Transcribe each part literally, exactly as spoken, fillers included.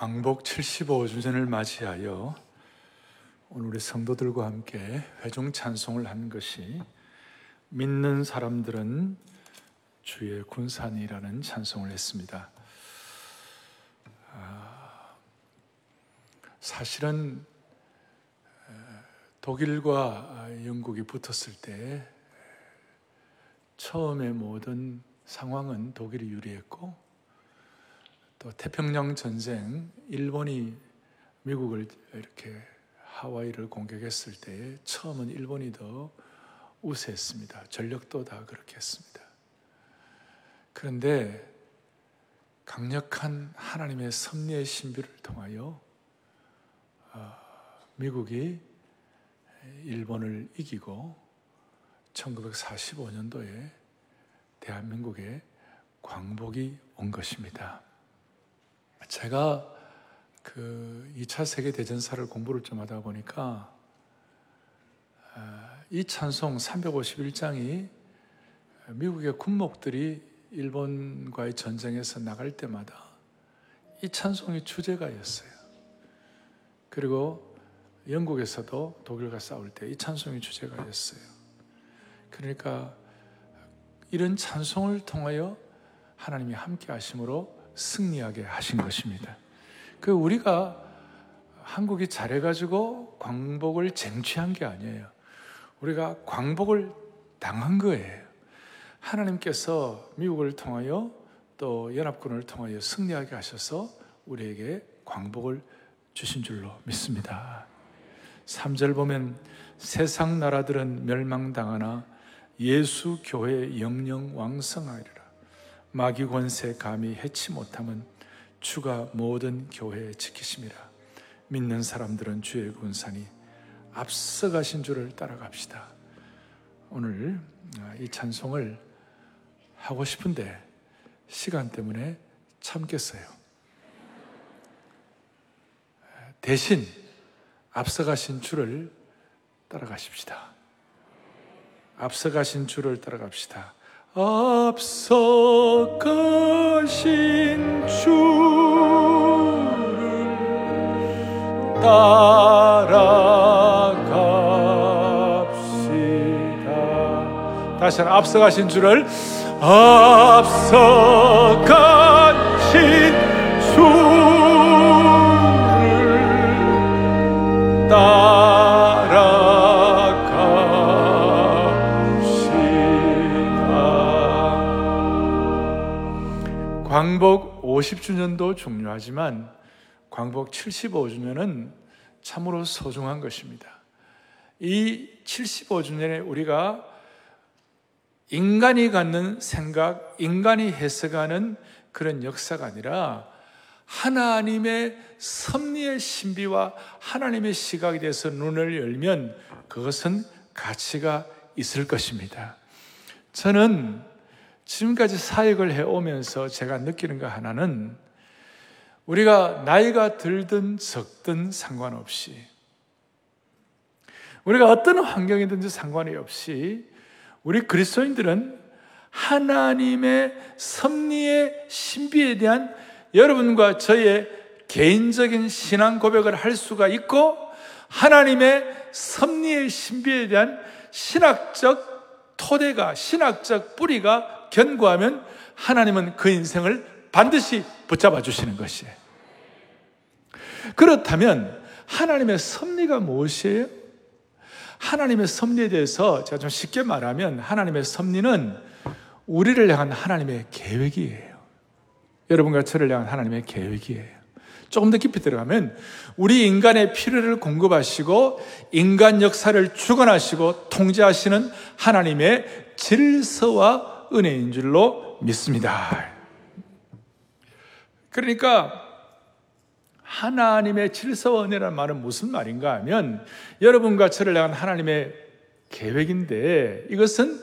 광복 칠십오 주년을 맞이하여 오늘 우리 성도들과 함께 회중 찬송을 한 것이 믿는 사람들은 주의 군산이라는 찬송을 했습니다. 사실은 독일과 영국이 붙었을 때 처음에 모든 상황은 독일이 유리했고, 또 태평양 전쟁, 일본이 미국을 이렇게 하와이를 공격했을 때 처음은 일본이 더 우세했습니다. 전력도 다 그렇게 했습니다. 그런데 강력한 하나님의 섭리의 신비를 통하여 미국이 일본을 이기고 천구백사십오 년도에 대한민국의 광복이 온 것입니다. 제가 그 이 차 세계대전사를 공부를 좀 하다 보니까 이 찬송 삼백오십일 장이 미국의 군목들이 일본과의 전쟁에서 나갈 때마다 이 찬송이 주제가였어요. 그리고 영국에서도 독일과 싸울 때 이 찬송이 주제가였어요. 그러니까 이런 찬송을 통하여 하나님이 함께 하심으로 승리하게 하신 것입니다. 그 우리가 한국이 잘해가지고 광복을 쟁취한 게 아니에요. 우리가 광복을 당한 거예요. 하나님께서 미국을 통하여 또 연합군을 통하여 승리하게 하셔서 우리에게 광복을 주신 줄로 믿습니다. 삼 절 보면 세상 나라들은 멸망당하나 예수 교회 영영 왕성하리라. 마귀 권세 감히 해치 못함은 주가 모든 교회에 지키심이라. 믿는 사람들은 주의 군산이 앞서가신 주를 따라갑시다. 오늘 이 찬송을 하고 싶은데 시간 때문에 참겠어요. 대신 앞서가신 주를 따라가십시다. 앞서가신 주를 따라갑시다. 앞서가신 주를 따라갑시다. 다시 한번 앞서가신 주를 앞서가신 주를 따라갑시다. 광복 오십 주년도 중요하지만 광복 칠십오 주년은 참으로 소중한 것입니다. 이 칠십오 주년에 우리가 인간이 갖는 생각, 인간이 해석하는 그런 역사가 아니라 하나님의 섭리의 신비와 하나님의 시각에 대해서 눈을 열면 그것은 가치가 있을 것입니다. 저는 지금까지 사역을 해오면서 제가 느끼는 것 하나는, 우리가 나이가 들든 적든 상관없이, 우리가 어떤 환경이든지 상관이 없이, 우리 그리스도인들은 하나님의 섭리의 신비에 대한 여러분과 저의 개인적인 신앙 고백을 할 수가 있고, 하나님의 섭리의 신비에 대한 신학적 토대가, 신학적 뿌리가 견고하면 하나님은 그 인생을 반드시 붙잡아 주시는 것이에요. 그렇다면 하나님의 섭리가 무엇이에요? 하나님의 섭리에 대해서 제가 좀 쉽게 말하면, 하나님의 섭리는 우리를 향한 하나님의 계획이에요. 여러분과 저를 향한 하나님의 계획이에요. 조금 더 깊이 들어가면, 우리 인간의 필요를 공급하시고 인간 역사를 주관하시고 통제하시는 하나님의 질서와 은혜인 줄로 믿습니다. 그러니까 하나님의 질서와 은혜라는 말은 무슨 말인가 하면, 여러분과 저를 향한 하나님의 계획인데, 이것은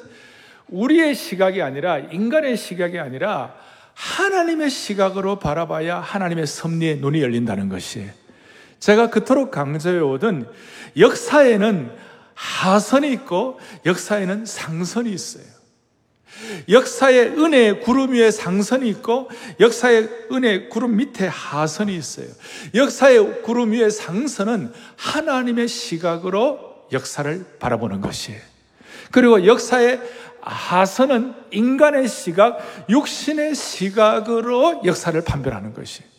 우리의 시각이 아니라, 인간의 시각이 아니라 하나님의 시각으로 바라봐야 하나님의 섭리에 눈이 열린다는 것이에요. 제가 그토록 강조해오던, 역사에는 하선이 있고 역사에는 상선이 있어요. 역사의 은혜의 구름 위에 상선이 있고 역사의 은혜의 구름 밑에 하선이 있어요. 역사의 구름 위에 상선은 하나님의 시각으로 역사를 바라보는 것이에요. 그리고 역사의 하선은 인간의 시각, 육신의 시각으로 역사를 판별하는 것이에요.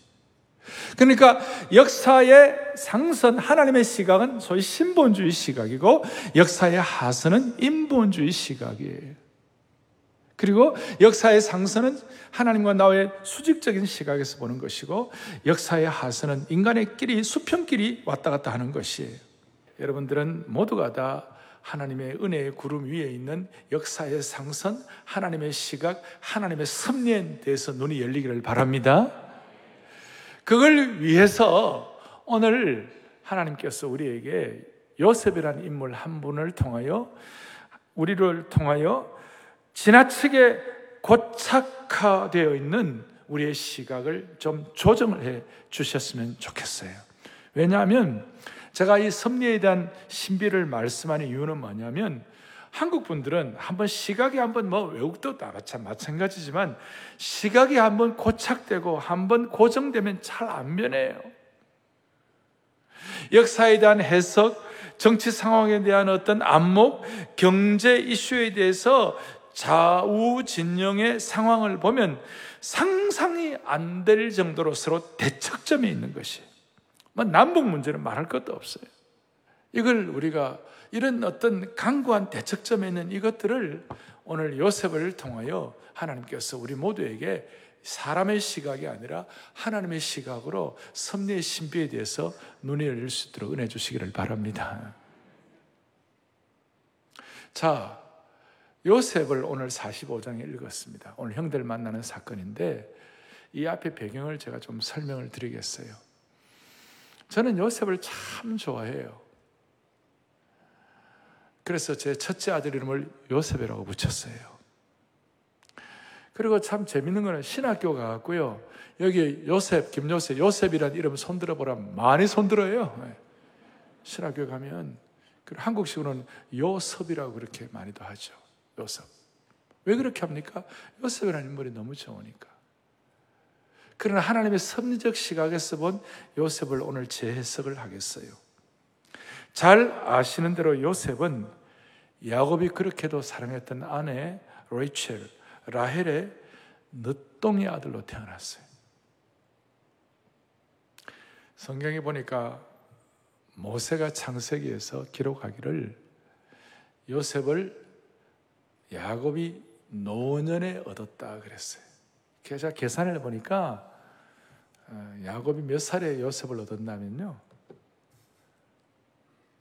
그러니까 역사의 상선, 하나님의 시각은 소위 신본주의 시각이고 역사의 하선은 인본주의 시각이에요. 그리고 역사의 상선은 하나님과 나의 수직적인 시각에서 보는 것이고 역사의 하선은 인간의 끼리, 수평끼리 왔다 갔다 하는 것이에요. 여러분들은 모두가 다 하나님의 은혜의 구름 위에 있는 역사의 상선, 하나님의 시각, 하나님의 섭리에 대해서 눈이 열리기를 바랍니다. 그걸 위해서 오늘 하나님께서 우리에게 요셉이라는 인물 한 분을 통하여, 우리를 통하여 지나치게 고착화되어 있는 우리의 시각을 좀 조정을 해 주셨으면 좋겠어요. 왜냐하면 제가 이 섭리에 대한 신비를 말씀하는 이유는 뭐냐면, 한국 분들은 한번 시각이 한번 뭐 외국도 다 마찬가지지만 시각이 한번 고착되고 한번 고정되면 잘 안 변해요. 역사에 대한 해석, 정치 상황에 대한 어떤 안목, 경제 이슈에 대해서 좌우 진영의 상황을 보면 상상이 안 될 정도로 서로 대척점이 있는 것이에요. 뭐 남북 문제는 말할 것도 없어요. 이걸 우리가 이런 어떤 강구한 대척점에 있는 이것들을 오늘 요셉을 통하여 하나님께서 우리 모두에게 사람의 시각이 아니라 하나님의 시각으로 섭리의 신비에 대해서 눈이 열릴 수 있도록 은혜 주시기를 바랍니다. 자, 요셉을 오늘 사십오 장에 읽었습니다. 오늘 형들 만나는 사건인데 이 앞에 배경을 제가 좀 설명을 드리겠어요. 저는 요셉을 참 좋아해요. 그래서 제 첫째 아들 이름을 요셉이라고 붙였어요. 그리고 참 재밌는 거는 신학교 가갖고요, 여기 요셉, 김요셉, 요셉이라는 이름 손들어 보라, 많이 손들어요. 신학교 가면. 그리고 한국식으로는 요섭이라고 그렇게 많이도 하죠. 요셉. 왜 그렇게 합니까? 요셉이라는 인물이 너무 좋으니까. 그러나 하나님의 섭리적 시각에서 본 요셉을 오늘 재해석을 하겠어요. 잘 아시는 대로 요셉은 야곱이 그렇게도 사랑했던 아내 레이첼, 라헬의 늦둥이 아들로 태어났어요. 성경에 보니까 모세가 창세기에서 기록하기를 요셉을 야곱이 노년에 얻었다 그랬어요. 그래서 계산을 보니까 야곱이 몇 살에 요셉을 얻었냐면요,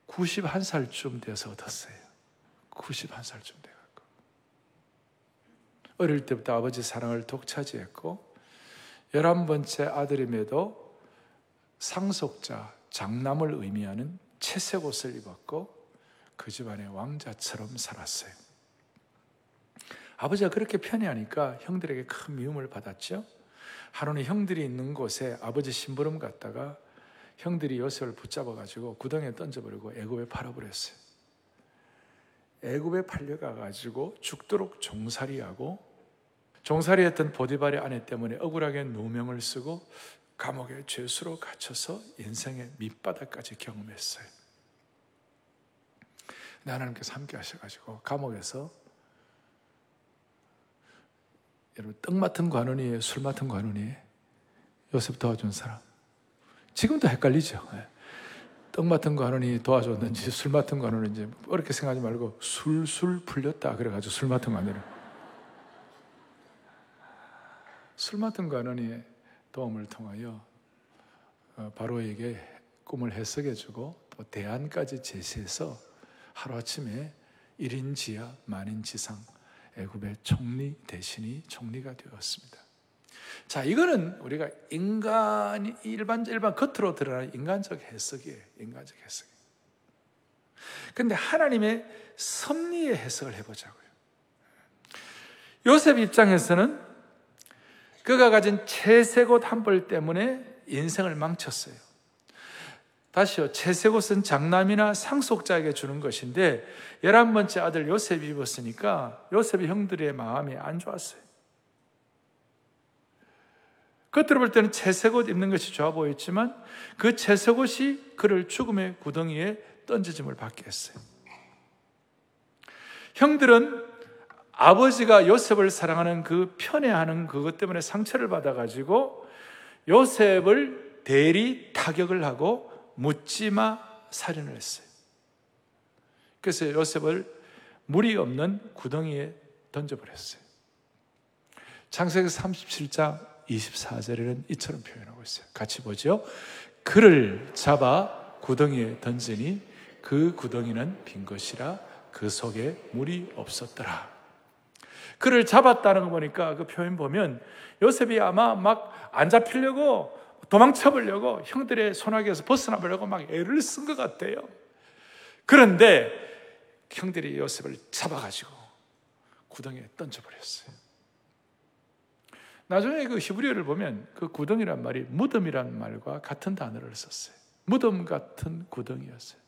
구십일 살쯤 돼서 얻었어요. 구십일 살쯤 돼갖고 어릴 때부터 아버지 사랑을 독차지했고 열한 번째 아들임에도 상속자, 장남을 의미하는 채색 옷을 입었고 그 집안의 왕자처럼 살았어요. 아버지가 그렇게 편애하니까 형들에게 큰 미움을 받았죠. 하루는 형들이 있는 곳에 아버지 심부름 갔다가 형들이 요셉을 붙잡아가지고 구덩이에 던져버리고 애굽에 팔아버렸어요. 애굽에 팔려가가지고 죽도록 종살이하고, 종살이했던 보디발의 아내 때문에 억울하게 누명을 쓰고 감옥에 죄수로 갇혀서 인생의 밑바닥까지 경험했어요. 근데 하나님께서 함께 하셔가지고 감옥에서, 여러분, 떡 맡은 관원이에요, 술 맡은 관원이에요? 요셉 도와준 사람. 지금도 헷갈리죠. 떡 맡은 관원이 도와줬는지 술 맡은 관원인지 어렵게 생각하지 말고 술술 풀렸다 그래가지고 술 맡은 관원이, 술 맡은 관원이 도움을 통하여 바로에게 꿈을 해석해주고 또 대안까지 제시해서 하루아침에 일인지하 만인지상 애굽의 총리, 대신이 총리가 되었습니다. 자, 이거는 우리가 인간이 일반, 일반 겉으로 드러나는 인간적 해석이에요. 인간적 해석이. 그런데 하나님의 섭리의 해석을 해보자고요. 요셉 입장에서는 그가 가진 채색옷 한 벌 때문에 인생을 망쳤어요. 다시요, 채색 옷은 장남이나 상속자에게 주는 것인데 열한 번째 아들 요셉이 입었으니까 요셉의 형들의 마음이 안 좋았어요. 겉으로 볼 때는 채색 옷 입는 것이 좋아 보였지만 그 채색 옷이 그를 죽음의 구덩이에 던지짐을 받게 했어요. 형들은 아버지가 요셉을 사랑하는 그 편애하는 그것 때문에 상처를 받아가지고 요셉을 대리 타격을 하고 묻지마 살인을 했어요. 그래서 요셉을 물이 없는 구덩이에 던져버렸어요. 창세기 삼십칠 장 이십사 절에는 이처럼 표현하고 있어요. 같이 보죠. 그를 잡아 구덩이에 던지니 그 구덩이는 빈 것이라 그 속에 물이 없었더라. 그를 잡았다는 거 보니까 그 표현 보면 요셉이 아마 막 안 잡히려고 도망쳐보려고 형들의 손아귀에서 벗어나보려고 막 애를 쓴 것 같아요. 그런데 형들이 요셉을 잡아가지고 구덩이에 던져버렸어요. 나중에 그 히브리어를 보면 그 구덩이란 말이 무덤이란 말과 같은 단어를 썼어요. 무덤 같은 구덩이였어요.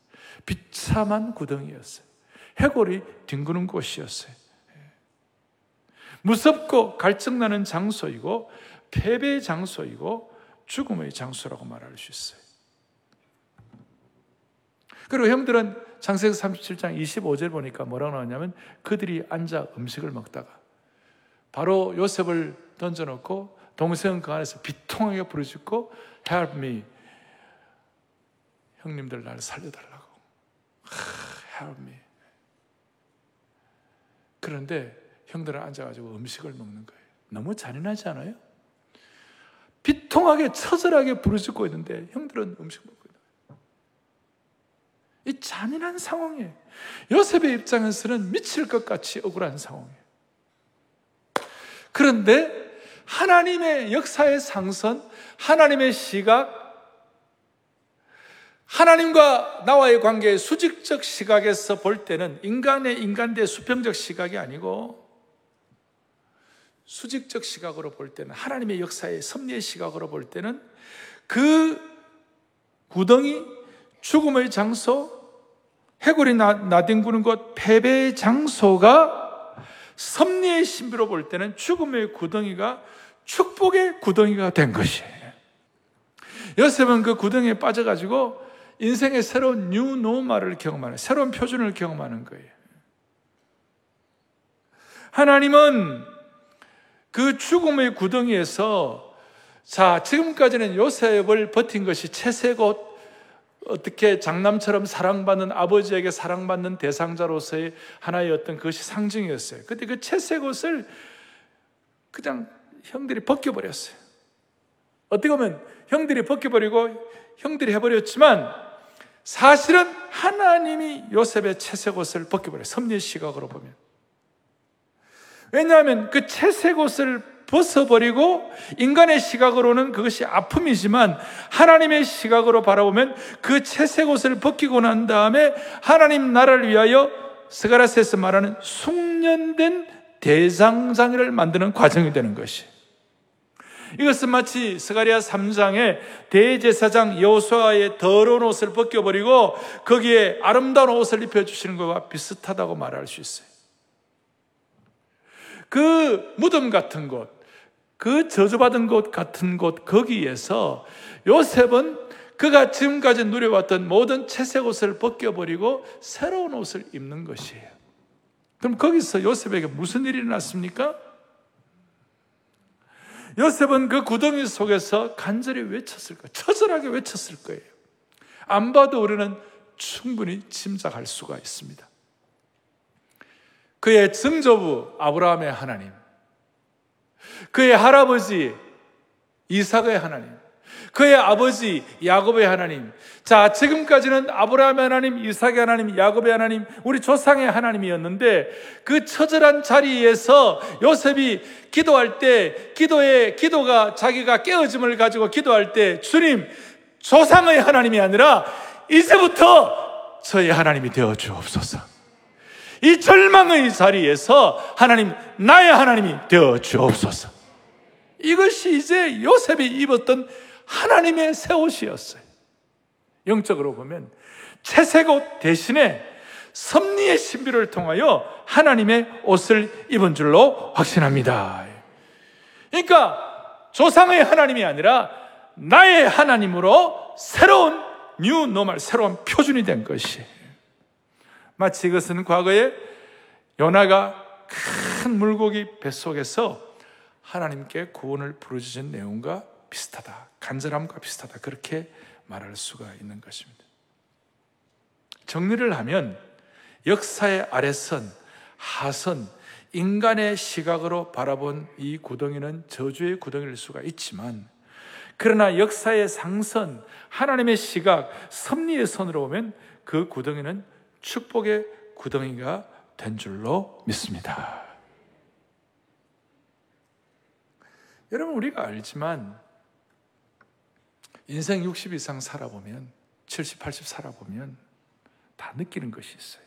비참한 구덩이였어요. 해골이 뒹구는 곳이었어요. 무섭고 갈증나는 장소이고 패배의 장소이고 죽음의 장소라고 말할 수 있어요. 그리고 형들은 창세기 삼십칠 장 이십오 절 보니까 뭐라고 나오냐면 그들이 앉아 음식을 먹다가 바로 요셉을 던져놓고 동생은 그 안에서 비통하게 부르짖고 Help me, 형님들 나를 살려달라고. 하, Help me. 그런데 형들은 앉아가지고 음식을 먹는 거예요. 너무 잔인하지 않아요? 비통하게 처절하게 부르짖고 있는데 형들은 음식 먹고 있는 거예요. 이 잔인한 상황에 요셉의 입장에서는 미칠 것 같이 억울한 상황이에요. 그런데 하나님의 역사의 상선, 하나님의 시각, 하나님과 나와의 관계의 수직적 시각에서 볼 때는 인간의 인간대 수평적 시각이 아니고 수직적 시각으로 볼 때는 하나님의 역사의 섭리의 시각으로 볼 때는 그 구덩이, 죽음의 장소, 해골이 나뒹구는 곳, 패배의 장소가 섭리의 신비로 볼 때는 죽음의 구덩이가 축복의 구덩이가 된 것이에요. 요셉은 그 구덩이에 빠져가지고 인생의 새로운 뉴 노멀을 경험하는, 새로운 표준을 경험하는 거예요. 하나님은 그 죽음의 구덩이에서, 자, 지금까지는 요셉을 버틴 것이 채색 옷, 어떻게 장남처럼 사랑받는 아버지에게 사랑받는 대상자로서의 하나의 어떤 그것이 상징이었어요. 그런데 그 채색 옷을 그냥 형들이 벗겨버렸어요. 어떻게 보면 형들이 벗겨버리고 형들이 해버렸지만 사실은 하나님이 요셉의 채색 옷을 벗겨버려요. 섭리의 시각으로 보면. 왜냐하면 그 채색 옷을 벗어버리고 인간의 시각으로는 그것이 아픔이지만 하나님의 시각으로 바라보면 그 채색 옷을 벗기고 난 다음에 하나님 나라를 위하여 스가랴서에서 말하는 숙련된 대장장이를 만드는 과정이 되는 것이. 이것은 마치 스가랴 삼 장에 대제사장 여호수아의 더러운 옷을 벗겨버리고 거기에 아름다운 옷을 입혀주시는 것과 비슷하다고 말할 수 있어요. 그 무덤 같은 곳, 그 저주받은 곳 같은 곳, 거기에서 요셉은 그가 지금까지 누려왔던 모든 채색 옷을 벗겨버리고 새로운 옷을 입는 것이에요. 그럼 거기서 요셉에게 무슨 일이 났습니까? 요셉은 그 구덩이 속에서 간절히 외쳤을 거예요. 처절하게 외쳤을 거예요. 안 봐도 우리는 충분히 짐작할 수가 있습니다. 그의 증조부 아브라함의 하나님, 그의 할아버지 이삭의 하나님, 그의 아버지 야곱의 하나님. 자, 지금까지는 아브라함의 하나님, 이삭의 하나님, 야곱의 하나님, 우리 조상의 하나님이었는데 그 처절한 자리에서 요셉이 기도할 때 기도에 기도가 자기가 깨어짐을 가지고 기도할 때 주님, 조상의 하나님이 아니라 이제부터 저의 하나님이 되어 주옵소서. 이 절망의 자리에서 하나님, 나의 하나님이 되어 주옵소서. 이것이 이제 요셉이 입었던 하나님의 새 옷이었어요. 영적으로 보면 채색 옷 대신에 섭리의 신비를 통하여 하나님의 옷을 입은 줄로 확신합니다. 그러니까 조상의 하나님이 아니라 나의 하나님으로 새로운 뉴 노멀, 새로운 표준이 된 것이, 마치 이것은 과거에 요나가 큰 물고기 뱃속에서 하나님께 구원을 부르짖은 내용과 비슷하다, 간절함과 비슷하다, 그렇게 말할 수가 있는 것입니다. 정리를 하면 역사의 아래선, 하선, 인간의 시각으로 바라본 이 구덩이는 저주의 구덩이일 수가 있지만, 그러나 역사의 상선, 하나님의 시각, 섭리의 선으로 보면 그 구덩이는 축복의 구덩이가 된 줄로 믿습니다. 여러분, 우리가 알지만 인생 육십 이상 살아보면, 칠십, 팔십 살아보면 다 느끼는 것이 있어요.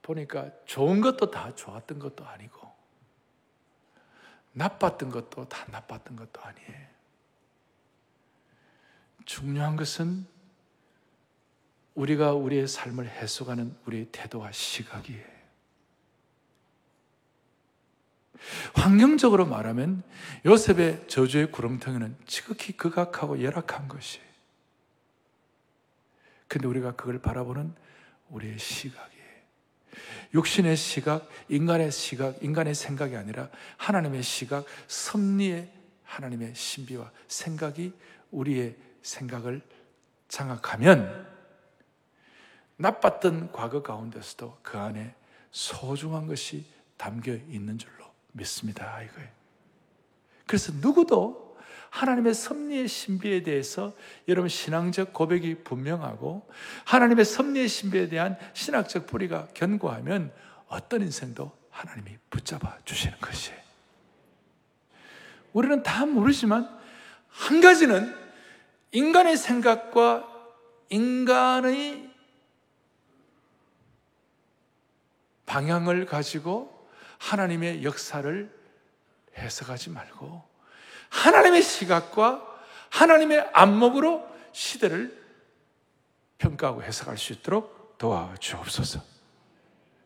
보니까 좋은 것도 다 좋았던 것도 아니고, 나빴던 것도 다 나빴던 것도 아니에요. 중요한 것은 우리가 우리의 삶을 해석하는 우리의 태도와 시각이에요. 환경적으로 말하면 요셉의 저주의 구렁텅이는 지극히 극악하고 열악한 것이, 근데 우리가 그걸 바라보는 우리의 시각이에요. 육신의 시각, 인간의 시각, 인간의 생각이 아니라 하나님의 시각, 섭리의 하나님의 신비와 생각이 우리의 생각을 장악하면 나빴던 과거 가운데서도 그 안에 소중한 것이 담겨 있는 줄로 믿습니다, 이거예요. 그래서 누구도 하나님의 섭리의 신비에 대해서 여러분 신앙적 고백이 분명하고 하나님의 섭리의 신비에 대한 신학적 뿌리가 견고하면 어떤 인생도 하나님이 붙잡아 주시는 것이에요. 우리는 다 모르지만 한 가지는 인간의 생각과 인간의 방향을 가지고 하나님의 역사를 해석하지 말고 하나님의 시각과 하나님의 안목으로 시대를 평가하고 해석할 수 있도록 도와주옵소서.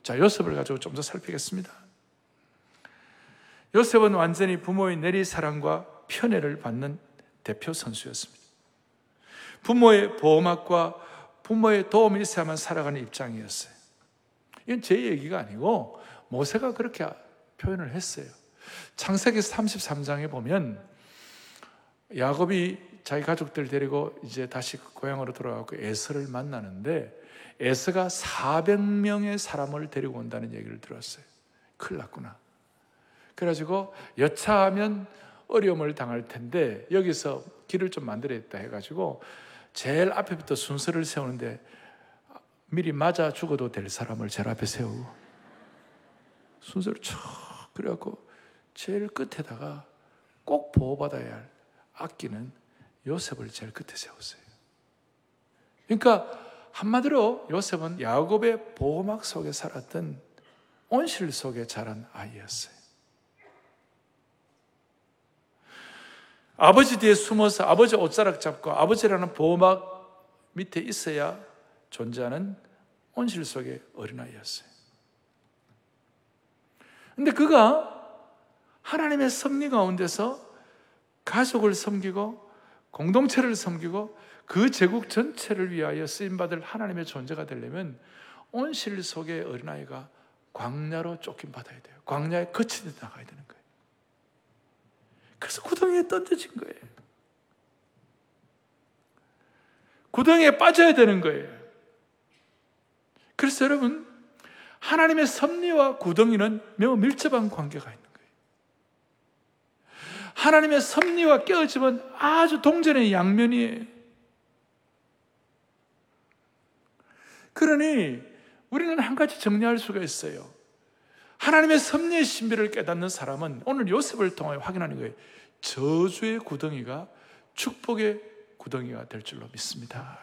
자, 요셉을 가지고 좀 더 살피겠습니다. 요셉은 완전히 부모의 내리사랑과 편애를 받는 대표 선수였습니다. 부모의 보호막과 부모의 도움이 있어야만 살아가는 입장이었어요. 이건 제 얘기가 아니고 모세가 그렇게 표현을 했어요. 창세기 삼십삼 장에 보면 야곱이 자기 가족들 데리고 이제 다시 고향으로 돌아가고 에서를 만나는데 에서가 사백 명의 사람을 데리고 온다는 얘기를 들었어요. 큰일 났구나. 그래가지고 여차하면 어려움을 당할 텐데 여기서 길을 좀 만들어야겠다 해가지고 제일 앞에부터 순서를 세우는데 미리 맞아 죽어도 될 사람을 제일 앞에 세우고 순서를 쭉 그래갖고 제일 끝에다가 꼭 보호받아야 할 아끼는 요셉을 제일 끝에 세웠어요. 그러니까 한마디로 요셉은 야곱의 보호막 속에 살았던 온실 속에 자란 아이였어요. 아버지 뒤에 숨어서 아버지 옷자락 잡고 아버지라는 보호막 밑에 있어야 존재하는 온실 속의 어린아이였어요. 근데 그가 하나님의 섭리 가운데서 가족을 섬기고 공동체를 섬기고 그 제국 전체를 위하여 쓰임받을 하나님의 존재가 되려면 온실 속의 어린아이가 광야로 쫓김받아야 돼요. 광야에 거치듯 나가야 되는 거예요. 그래서 구덩이에 던져진 거예요. 구덩이에 빠져야 되는 거예요. 그래서 여러분, 하나님의 섭리와 구덩이는 매우 밀접한 관계가 있는 거예요. 하나님의 섭리와 깨어짐은 아주 동전의 양면이에요. 그러니 우리는 한 가지 정리할 수가 있어요. 하나님의 섭리의 신비를 깨닫는 사람은 오늘 요셉을 통해 확인하는 거예요. 저주의 구덩이가 축복의 구덩이가 될 줄로 믿습니다.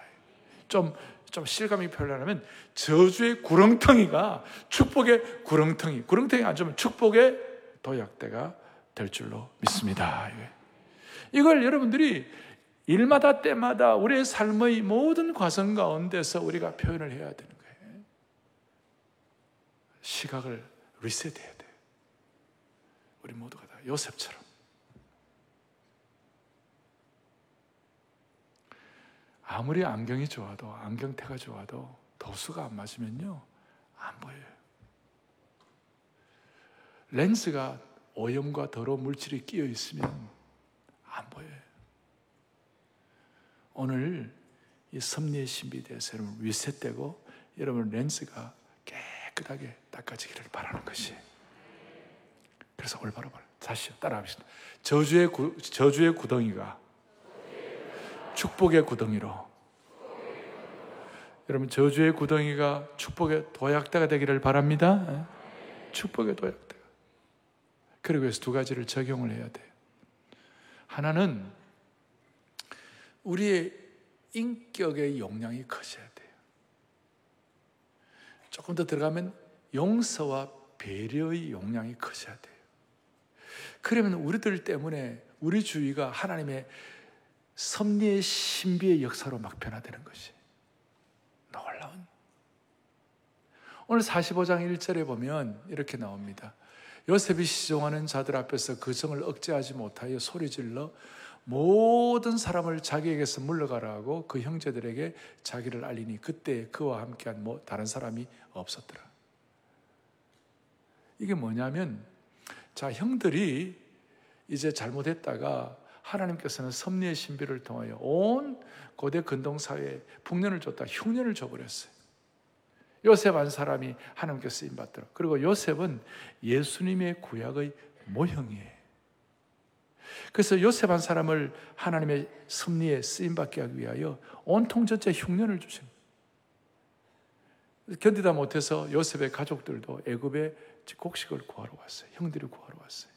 좀 좀 실감이 표현하면 저주의 구렁텅이가 축복의 구렁텅이, 구렁텅이 안 좋으면 축복의 도약대가 될 줄로 믿습니다. 이걸 여러분들이 일마다 때마다 우리의 삶의 모든 과정 가운데서 우리가 표현을 해야 되는 거예요. 시각을 리셋해야 돼요. 우리 모두가 다 요셉처럼. 아무리 안경이 좋아도, 안경테가 좋아도 도수가 안 맞으면요, 안 보여요. 렌즈가 오염과 더러운 물질이 끼어 있으면 안 보여요. 오늘 이 섭리의 신비에 대해서 여러분 리셋되고 여러분 렌즈가 깨끗하게 닦아지기를 바라는 것이. 그래서 올바로 바로 다시 따라합시다. 저주의, 구, 저주의 구덩이가 축복의 구덩이로, 여러분 저주의 구덩이가 축복의 도약대가 되기를 바랍니다. 축복의 도약대가. 그리고 해서 두 가지를 적용을 해야 돼요. 하나는 우리의 인격의 용량이 커져야 돼요. 조금 더 들어가면 용서와 배려의 용량이 커져야 돼요. 그러면 우리들 때문에 우리 주위가 하나님의 섭리의 신비의 역사로 막 변화되는 것이 놀라운. 오늘 사십오 장 일 절에 보면 이렇게 나옵니다. 요셉이 시종하는 자들 앞에서 그 정을 억제하지 못하여 소리질러 모든 사람을 자기에게서 물러가라 하고 그 형제들에게 자기를 알리니 그때 그와 함께한 뭐 다른 사람이 없었더라. 이게 뭐냐면, 자, 형들이 이제 잘못했다가 하나님께서는 섭리의 신비를 통하여 온 고대 근동사회에 풍년을 줬다, 흉년을 줘버렸어요. 요셉 한 사람이 하나님께 쓰임받더라. 그리고 요셉은 예수님의 구약의 모형이에요. 그래서 요셉 한 사람을 하나님의 섭리에 쓰임받게 하기 위하여 온통 전체 흉년을 주신 거예요. 견디다 못해서 요셉의 가족들도 애굽에 곡식을 구하러 왔어요. 형들이 구하러 왔어요.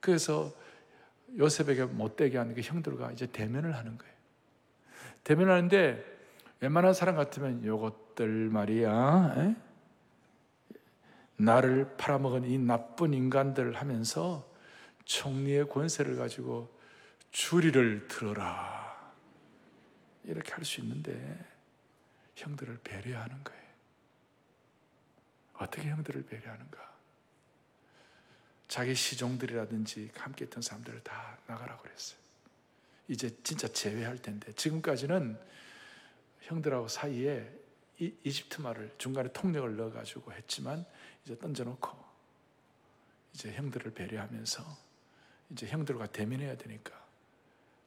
그래서 요셉에게 못되게 하는 게 형들과 이제 대면을 하는 거예요. 대면을 하는데 웬만한 사람 같으면 요것들 말이야, 에? 나를 팔아먹은 이 나쁜 인간들 하면서 총리의 권세를 가지고 주리를 들어라 이렇게 할 수 있는데, 형들을 배려하는 거예요. 어떻게 형들을 배려하는가? 자기 시종들이라든지 함께 했던 사람들을 다 나가라고 그랬어요. 이제 진짜 제외할 텐데, 지금까지는 형들하고 사이에 이, 이집트 말을 중간에 통역을 넣어가지고 했지만 이제 던져놓고 이제 형들을 배려하면서 이제 형들과 대면해야 되니까,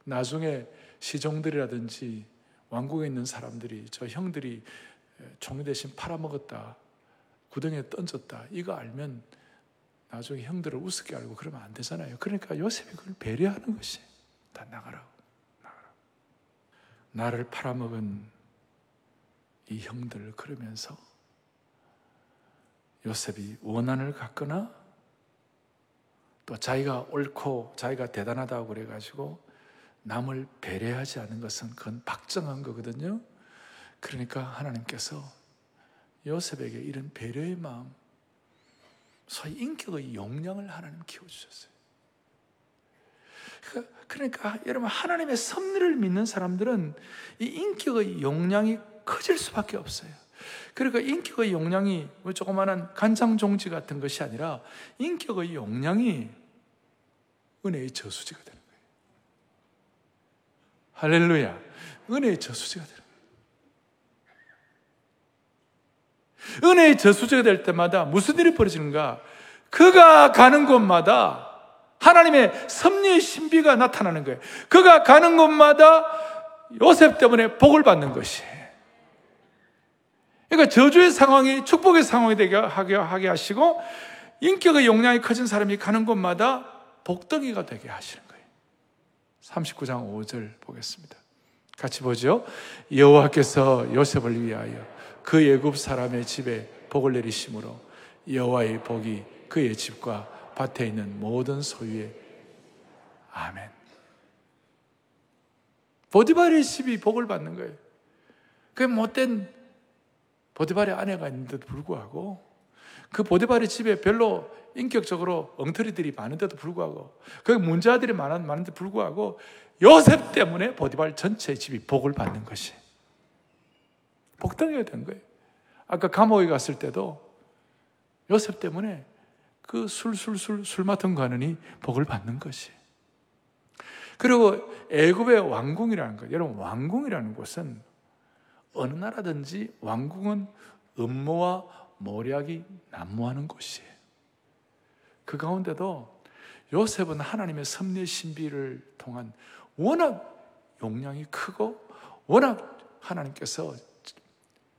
나중에 시종들이라든지 왕국에 있는 사람들이 저 형들이 종이 대신 팔아먹었다, 구덩이에 던졌다 이거 알면 나중에 형들을 우습게 알고 그러면 안 되잖아요. 그러니까 요셉이 그걸 배려하는 것이, 다 나가라고, 나가라고. 나를 팔아먹은 이 형들, 그러면서 요셉이 원한을 갖거나 또 자기가 옳고 자기가 대단하다고 그래가지고 남을 배려하지 않은 것은 그건 박정한 거거든요. 그러니까 하나님께서 요셉에게 이런 배려의 마음, 소위 인격의 용량을 하나님 키워주셨어요. 그러니까, 그러니까 여러분 하나님의 섭리를 믿는 사람들은 이 인격의 용량이 커질 수밖에 없어요. 그러니까 인격의 용량이 뭐 조그마한 간장 종지 같은 것이 아니라 인격의 용량이 은혜의 저수지가 되는 거예요. 할렐루야. 은혜의 저수지가 되는 거예요. 은혜의 저수지가 될 때마다 무슨 일이 벌어지는가? 그가 가는 곳마다 하나님의 섭리의 신비가 나타나는 거예요. 그가 가는 곳마다 요셉 때문에 복을 받는 것이에요. 그러니까 저주의 상황이 축복의 상황이 되게 하게 하시고, 인격의 용량이 커진 사람이 가는 곳마다 복덩이가 되게 하시는 거예요. 삼십구 장 오 절 보겠습니다. 같이 보죠. 여호와께서 요셉을 위하여 그 애굽 사람의 집에 복을 내리심으로 여호와의 복이 그의 집과 밭에 있는 모든 소유에. 아멘. 보디발의 집이 복을 받는 거예요. 그 못된 보디발의 아내가 있는데도 불구하고 그 보디발의 집에 별로 인격적으로 엉터리들이 많은데도 불구하고, 거기 문제아들이 많은데도 불구하고 요셉 때문에 보디발 전체 집이 복을 받는 것이 복덩이가 된 거예요. 아까 감옥에 갔을 때도 요셉 때문에 그 술술술 술 맡은 관원이 복을 받는 것이. 그리고 애굽의 왕궁이라는 것, 여러분 왕궁이라는 곳은 어느 나라든지 왕궁은 음모와 모략이 난무하는 곳이에요. 그 가운데도 요셉은 하나님의 섭리의 신비를 통한 워낙 용량이 크고 워낙 하나님께서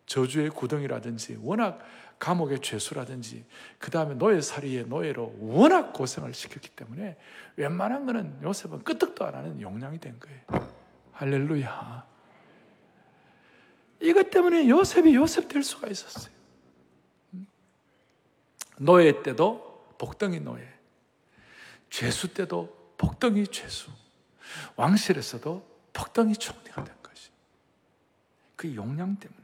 저주의 구덩이라든지 워낙 감옥의 죄수라든지 그 다음에 노예살이의 노예로 워낙 고생을 시켰기 때문에 웬만한 거는 요셉은 끄떡도 안 하는 용량이 된 거예요. 할렐루야. 이것 때문에 요셉이 요셉 될 수가 있었어요. 노예 때도 복덩이 노예, 죄수 때도 복덩이 죄수, 왕실에서도 복덩이 총리가 된 것이 그 용량 때문에.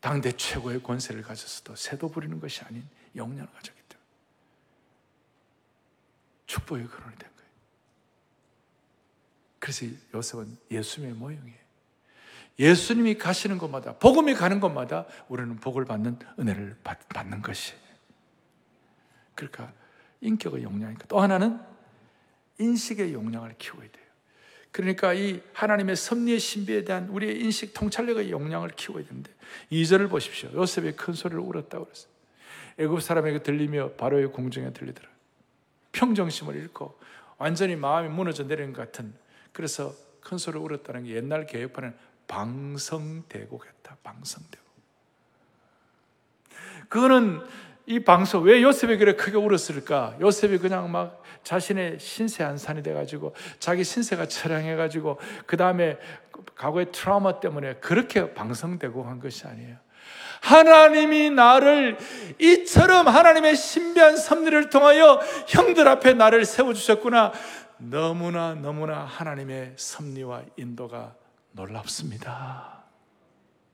당대 최고의 권세를 가졌어도 새도 부리는 것이 아닌 영년을 가졌기 때문에 축복의 근원이 된 거예요. 그래서 요셉은 예수님의 모형이에요. 예수님이 가시는 곳마다, 복음이 가는 곳마다 우리는 복을 받는 은혜를 받, 받는 것이에요. 그러니까 인격의 용량이니까. 또 하나는 인식의 용량을 키워야 돼요. 그러니까 이 하나님의 섭리의 신비에 대한 우리의 인식, 통찰력의 역량을 키워야 되는데, 이 절을 보십시오. 요셉이 큰 소리를 울었다고 그랬어요. 애굽 사람에게 들리며 바로의 궁정에 들리더라. 평정심을 잃고 완전히 마음이 무너져 내리는 것 같은, 그래서 큰 소리를 울었다는 게 옛날 개역판에는 방성대곡했다. 방성대곡. 그거는 이 방송, 왜 요셉이 그래 크게 울었을까? 요셉이 그냥 막 자신의 신세 한산이 돼가지고, 자기 신세가 처량해가지고, 그 다음에 과거의 트라우마 때문에 그렇게 방성되고 한 것이 아니에요. 하나님이 나를 이처럼 하나님의 신비한 섭리를 통하여 형들 앞에 나를 세워주셨구나. 너무나 너무나 하나님의 섭리와 인도가 놀랍습니다.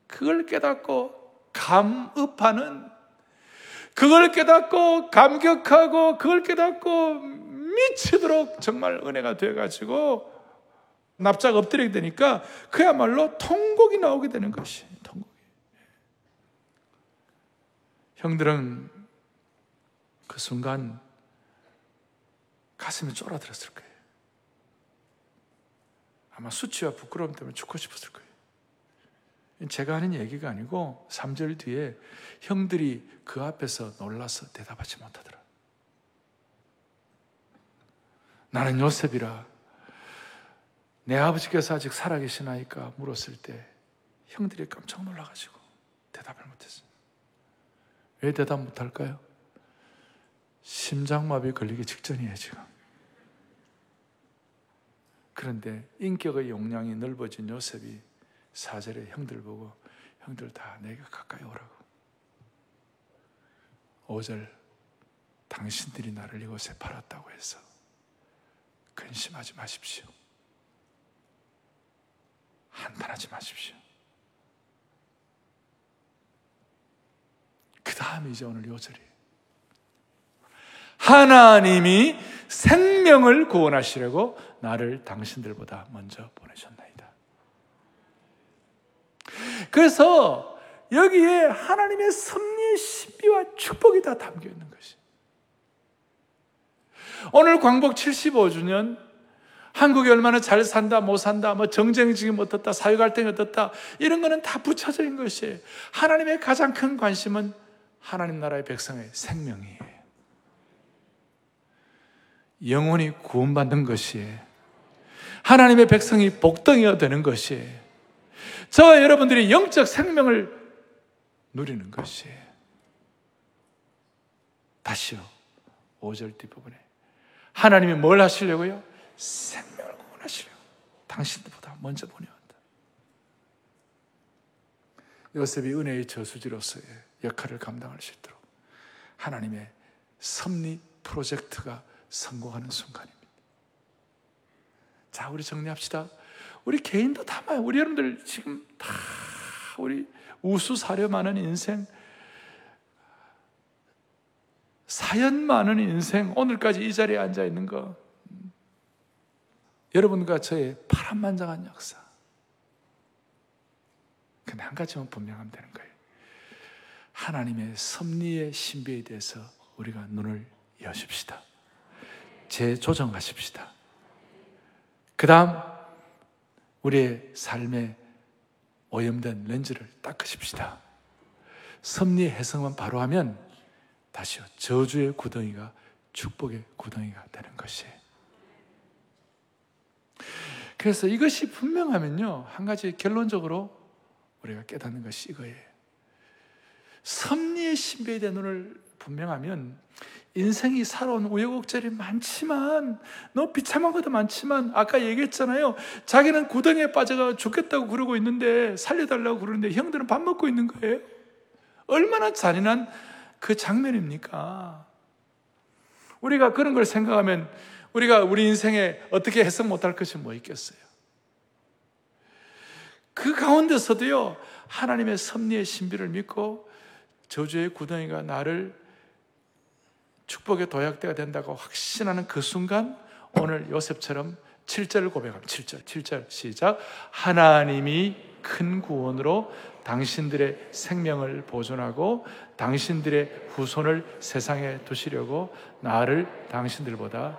그걸 깨닫고 감읍하는, 그걸 깨닫고 감격하고, 그걸 깨닫고 미치도록 정말 은혜가 돼가지고 납작 엎드리게 되니까 그야말로 통곡이 나오게 되는 것이, 통곡이. 형들은 그 순간 가슴이 쫄아들었을 거예요. 아마 수치와 부끄러움 때문에 죽고 싶었을 거예요. 제가 하는 얘기가 아니고 삼 절 뒤에 형들이 그 앞에서 놀라서 대답하지 못하더라. 나는 요셉이라 내 아버지께서 아직 살아계시나이까 물었을 때 형들이 깜짝 놀라가지고 대답을 못했어요. 왜 대답 못할까요? 심장마비 걸리기 직전이에요 지금. 그런데 인격의 용량이 넓어진 요셉이 사 절에 형들 보고, 형들 다 내게 가까이 오라고. 오 절, 당신들이 나를 이곳에 팔았다고 해서 근심하지 마십시오. 한탄하지 마십시오. 그 다음에 이제 오늘 요 절이 하나님이 생명을 구원하시려고 나를 당신들보다 먼저 보내셨나이다. 그래서 여기에 하나님의 섭리의 신비와 축복이 다 담겨 있는 것이. 오늘 광복 칠십오 주년, 한국이 얼마나 잘 산다, 못 산다, 뭐 정쟁이 지금 어떻다, 사회 갈등이 어떻다, 이런 거는 다 붙여져 있는 것이에요. 하나님의 가장 큰 관심은 하나님 나라의 백성의 생명이에요. 영혼이 구원받는 것이에요. 하나님의 백성이 복덩이가 되는 것이에요. 저와 여러분들이 영적 생명을 누리는 것이. 다시요. 오 절 뒷부분에 하나님이 뭘 하시려고요? 생명을 구원하시려고 당신들보다 먼저 보내온다. 요셉이 은혜의 저수지로서의 역할을 감당할 수 있도록 하나님의 섭리 프로젝트가 성공하는 순간입니다. 자, 우리 정리합시다. 우리 개인도 다 봐요. 우리 여러분들 지금 다 우리 우수사려마는 인생, 사연 많은 인생, 오늘까지 이 자리에 앉아있는 것, 여러분과 저의 파란만장한 역사. 근데 한 가지만 분명하면 되는 거예요. 하나님의 섭리의 신비에 대해서 우리가 눈을 여십시다. 재조정하십시다. 그 다음 우리의 삶에 오염된 렌즈를 닦으십시다. 섭리의 해석만 바로 하면 다시 저주의 구덩이가 축복의 구덩이가 되는 것이에요. 그래서 이것이 분명하면요, 한 가지 결론적으로 우리가 깨닫는 것이 이거예요. 섭리의 신비에 대한 눈을 분명하면 인생이 살아온 우여곡절이 많지만, 너무 비참한 것도 많지만, 아까 얘기했잖아요. 자기는 구덩이에 빠져가 죽겠다고 그러고 있는데, 살려달라고 그러는데 형들은 밥 먹고 있는 거예요. 얼마나 잔인한 그 장면입니까? 우리가 그런 걸 생각하면 우리가 우리 인생에 어떻게 해석 못할 것이 뭐 있겠어요? 그 가운데서도요, 하나님의 섭리의 신비를 믿고 저주의 구덩이가 나를 축복의 도약대가 된다고 확신하는 그 순간, 오늘 요셉처럼 칠 절을 고백합니다. 칠 절, 칠 절 시작. 하나님이 큰 구원으로 당신들의 생명을 보존하고 당신들의 후손을 세상에 두시려고 나를 당신들보다.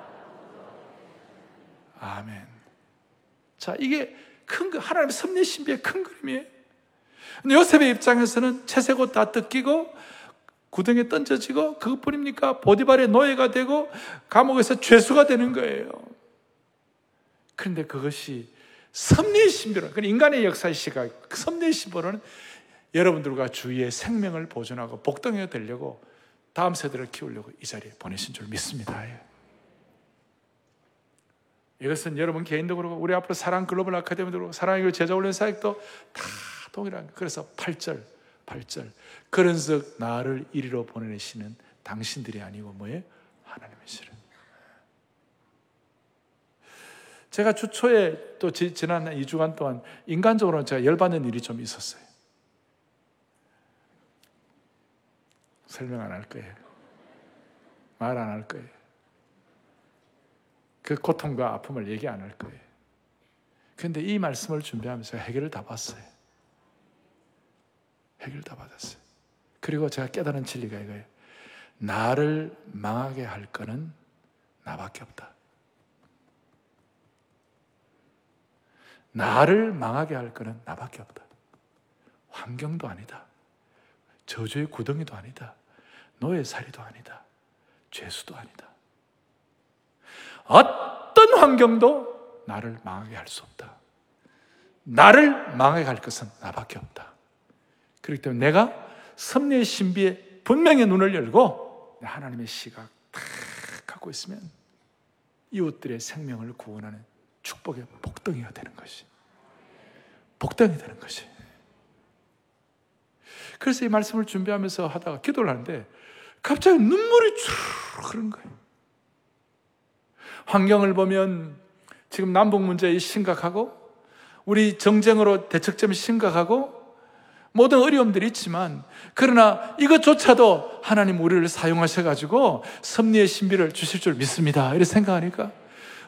아멘. 자, 이게 큰, 하나님의 섭리 신비의 큰 그림이에요. 근데 요셉의 입장에서는 채색 옷 다 뜯기고 구덩이에 던져지고 그것뿐입니까? 보디발의 노예가 되고 감옥에서 죄수가 되는 거예요. 그런데 그것이 섭리의 신비로, 그러니까 인간의 역사의 시각, 섭리의 신비로는 여러분들과 주위의 생명을 보존하고 복덩이가 되려고 다음 세대를 키우려고 이 자리에 보내신 줄 믿습니다. 이것은 여러분 개인도 그렇고 우리 앞으로 사랑 글로벌 아카데미도 그렇고 사랑의교회 제자훈련 사역도 다 동일한. 그래서 팔 절, 팔 절. 그런즉 나를 이리로 보내시는 당신들이 아니고 뭐예요? 하나님이시라. 제가 주초에 또 지, 지난 이 주간 동안 인간적으로는 제가 열받는 일이 좀 있었어요. 설명 안 할 거예요. 말 안 할 거예요. 그 고통과 아픔을 얘기 안 할 거예요. 그런데 이 말씀을 준비하면서 해결을 다 봤어요. 해결을 다 받았어요. 그리고 제가 깨달은 진리가 이거예요. 나를 망하게 할 거는 나밖에 없다. 나를 망하게 할 거는 나밖에 없다. 환경도 아니다. 저주의 구덩이도 아니다. 노예살이도 아니다. 죄수도 아니다. 어떤 환경도 나를 망하게 할 수 없다. 나를 망하게 할 것은 나밖에 없다. 그렇기 때문에 내가 섭리의 신비에 분명히 눈을 열고 하나님의 시각 딱 갖고 있으면 이웃들의 생명을 구원하는 축복의 복덩이가 되는 것이, 복덩이 되는 것이. 그래서 이 말씀을 준비하면서 하다가 기도를 하는데 갑자기 눈물이 쭉 흐른 거예요. 환경을 보면 지금 남북 문제 심각하고 우리 정쟁으로 대척점이 심각하고 모든 어려움들이 있지만, 그러나 이것조차도 하나님 우리를 사용하셔가지고 섭리의 신비를 주실 줄 믿습니다. 이렇게 생각하니까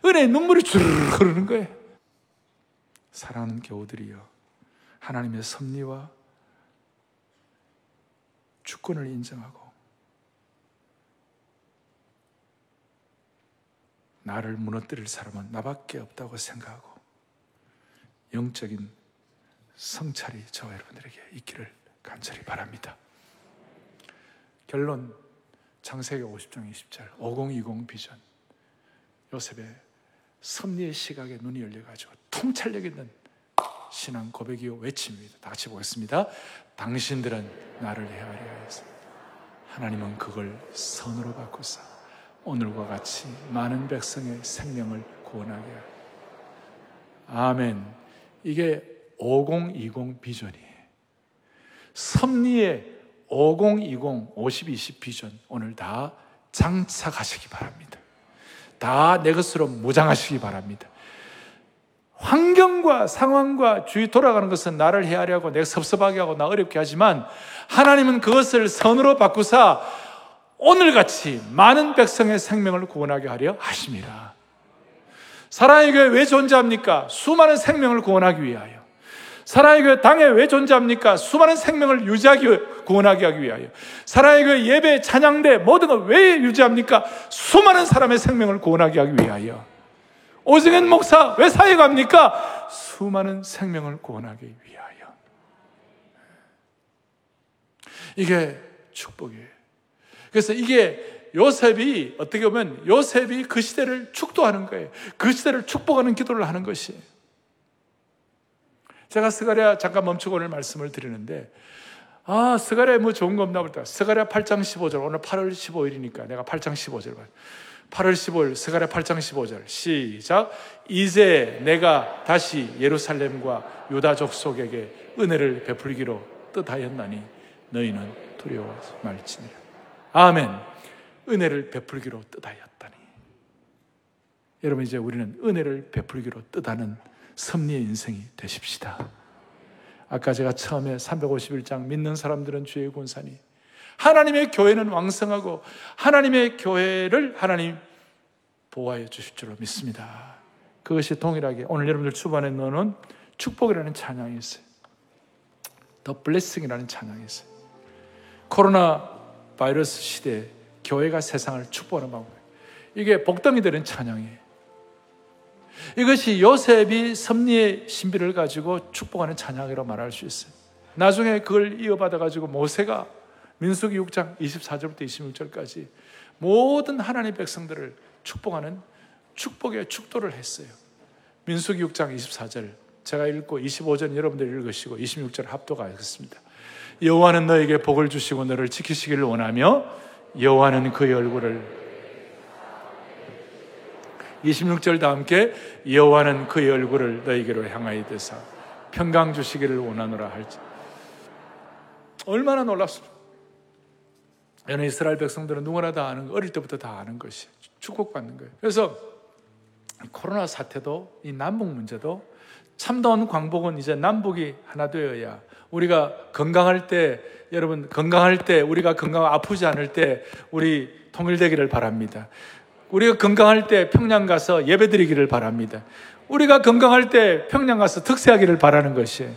은혜의 눈물이 주르륵 흐르는 거예요. 사랑하는 교우들이여, 하나님의 섭리와 주권을 인정하고 나를 무너뜨릴 사람은 나밖에 없다고 생각하고 영적인 성찰이 저와 여러분들에게 있기를 간절히 바랍니다. 결론, 창세기 오십 장 이십 절, 오공이공 비전, 요셉의 섭리의 시각에 눈이 열려가지고 통찰력 있는 신앙 고백이요 외침입니다. 다 같이 보겠습니다. 당신들은 나를 헤아려 하였습니다. 하나님은 그걸 선으로 바꾸사 오늘과 같이 많은 백성의 생명을 구원하게 하라. 아멘. 이게 오공이공 비전이에요. 섭리의 오공이공, 오십 이십 비전, 오늘 다 장착하시기 바랍니다. 다 내 것으로 무장하시기 바랍니다. 환경과 상황과 주위 돌아가는 것은 나를 헤아려 하고 내가 섭섭하게 하고 나 어렵게 하지만, 하나님은 그것을 선으로 바꾸사 오늘같이 많은 백성의 생명을 구원하게 하려 하심이라. 사랑의 교회 왜 존재합니까? 수많은 생명을 구원하기 위하여. 사랑의 교회 당에 왜 존재합니까? 수많은 생명을 유지하기 위해, 구원하게 하기 위하여. 사랑의 교회 예배, 찬양대 모든 걸 왜 유지합니까? 수많은 사람의 생명을 구원하게 하기 위하여. 오정현 목사 왜 사회 갑니까? 수많은 생명을 구원하기 위하여. 이게 축복이에요. 그래서 이게 요셉이 어떻게 보면 요셉이 그 시대를 축도하는 거예요. 그 시대를 축복하는 기도를 하는 것이. 제가 스가랴 잠깐 멈추고 오늘 말씀을 드리는데, 아 스가랴 뭐 좋은 거 없나 보다. 스가랴 팔 장 십오 절, 오늘 팔월 십오일이니까 내가 팔 장 십오 절 봐요. 팔월 십오일 스가랴 팔 장 십오 절 시작. 이제 내가 다시 예루살렘과 유다 족속에게 은혜를 베풀기로 뜻하였나니 너희는 두려워하지 말지니라. 아멘. 은혜를 베풀기로 뜻하였다니. 여러분, 이제 우리는 은혜를 베풀기로 뜻하는 섭리의 인생이 되십시다. 아까 제가 처음에 삼백오십일 장 믿는 사람들은 주의 군사니, 하나님의 교회는 왕성하고 하나님의 교회를 하나님 보호해 주실 줄로 믿습니다. 그것이 동일하게 오늘 여러분들 주반에 넣어놓은 축복이라는 찬양이 있어요. 더 블레싱이라는 찬양이 있어요. 코로나 바이러스 시대에 교회가 세상을 축복하는 방법, 이게 복덩이 되는 찬양이에요. 이것이 요셉이 섭리의 신비를 가지고 축복하는 찬양이라고 말할 수 있어요. 나중에 그걸 이어받아가지고 모세가 민수기 육 장 이십사 절부터 이십육 절까지 모든 하나님의 백성들을 축복하는 축복의 축도를 했어요. 민수기 육 장 이십사 절 제가 읽고 이십오 절 여러분들이 읽으시고 이십육 절 합도가 하겠습니다. 여호와는 너에게 복을 주시고 너를 지키시기를 원하며 여호와는 그의 얼굴을, 이십육 절도 함께 여호와는 그의 얼굴을 너에게로 향하이되사 평강 주시기를 원하노라 할지. 얼마나 놀랍습니까? 여느 이스라엘 백성들은 누구나 다 아는, 어릴 때부터 다 아는 것이 축복받는 거예요. 그래서 코로나 사태도 이 남북 문제도 참다운 광복은 이제 남북이 하나 되어야 우리가 건강할 때, 여러분 건강할 때, 우리가 건강 아프지 않을 때 우리 통일되기를 바랍니다. 우리가 건강할 때 평양 가서 예배드리기를 바랍니다. 우리가 건강할 때 평양 가서 특세하기를 바라는 것이에요.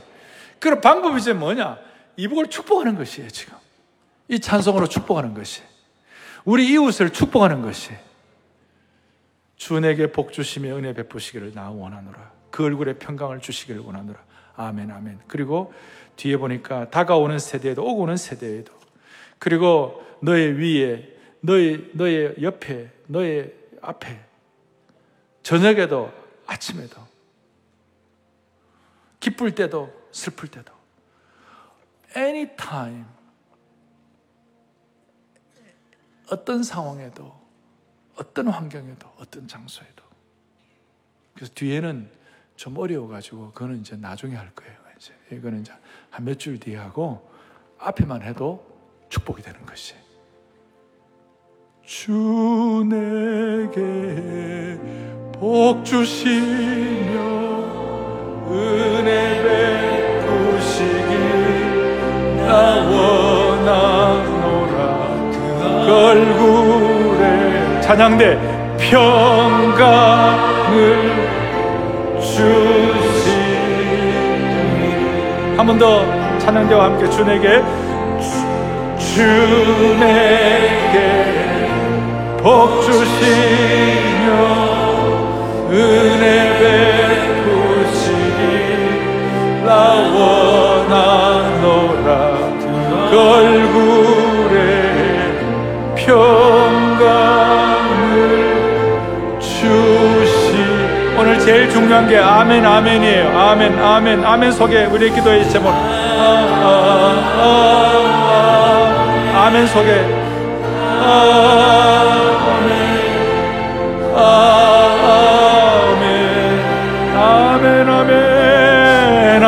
그럼 방법이 이제 뭐냐? 이 복을 축복하는 것이에요. 지금 이 찬송으로 축복하는 것이에요. 우리 이웃을 축복하는 것이에요. 주 내게 복 주시며 은혜 베푸시기를 나 원하노라. 그 얼굴에 평강을 주시기를 원하노라. 아멘, 아멘. 그리고 뒤에 보니까 다가오는 세대에도 오고 오는 세대에도, 그리고 너의 위에, 너의, 너의 옆에, 너의 앞에, 저녁에도 아침에도, 기쁠 때도 슬플 때도, anytime, 어떤 상황에도, 어떤 환경에도, 어떤 장소에도. 그래서 뒤에는 좀 어려워가지고 그거는 이제 나중에 할 거예요. 이제 이거는 이제 한 몇 주일 뒤에 하고, 앞에만 해도 축복이 되는 것이. 주 내게 복 주시며 은혜 베푸시길 나 원하노라. 그 얼굴에 찬양대 평강을 주시니. 한 번 더 찬양대와 함께 주 내게, 주 내게 복 주시며 은혜 베푸시길 나 원하노라. 그 얼굴에 평강을 주시. 오늘 제일 중요한 게 아멘, 아멘이에요. 아멘, 아멘, 아멘 속에 우리의 기도의 제목. 아, 아, 아, 아, 아멘 속에. 아멘, 아멘, 아멘, 아멘, 아멘, 아멘.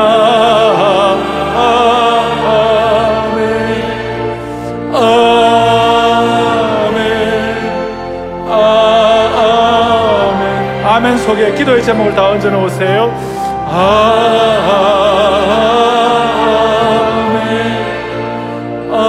아멘 속에 기도의 제목을 다 얹어 놓으세요. 아멘, 아멘,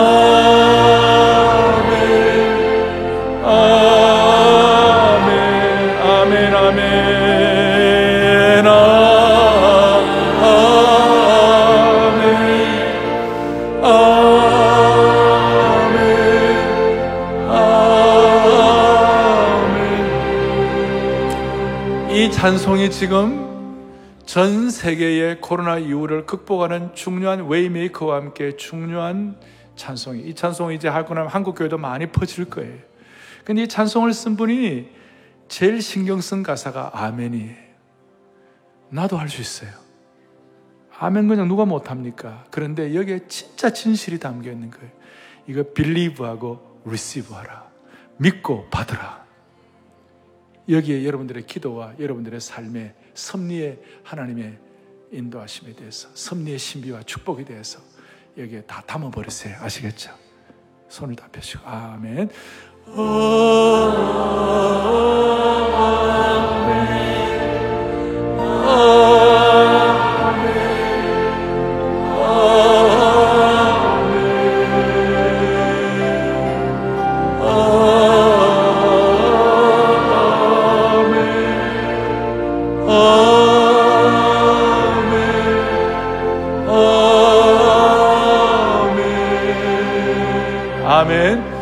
이 찬송이 지금 전 세계의 코로나 이후를 극복하는 중요한 웨이메이커와 함께 중요한 찬송이, 이 찬송이 이제 할 거라면 한국 교회도 많이 퍼질 거예요. 근데 이 찬송을 쓴 분이 제일 신경 쓴 가사가 아멘이에요. 나도 할 수 있어요. 아멘 그냥 누가 못합니까? 그런데 여기에 진짜 진실이 담겨 있는 거예요. 이거 빌리브하고 리시브하라. 믿고 받으라. 여기에 여러분들의 기도와 여러분들의 삶의 섭리의 하나님의 인도하심에 대해서, 섭리의 신비와 축복에 대해서 여기에 다 담아버리세요. 아시겠죠? 손을 다 펴시고 아멘. 오, 아멘. 아멘. 아멘. 아멘. 아멘. 아멘. 아멘.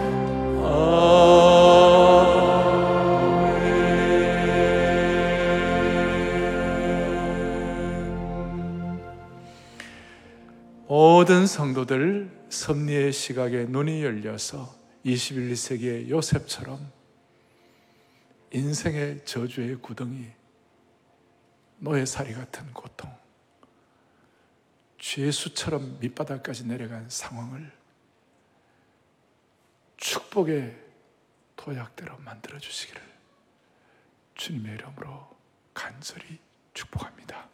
모든 성도들 섭리의 시각에 눈이 열려서 이십일 세기의 요셉처럼 인생의 저주의 구덩이, 노예살이 같은 고통, 죄수처럼 밑바닥까지 내려간 상황을 축복의 도약대로 만들어주시기를 주님의 이름으로 간절히 축복합니다.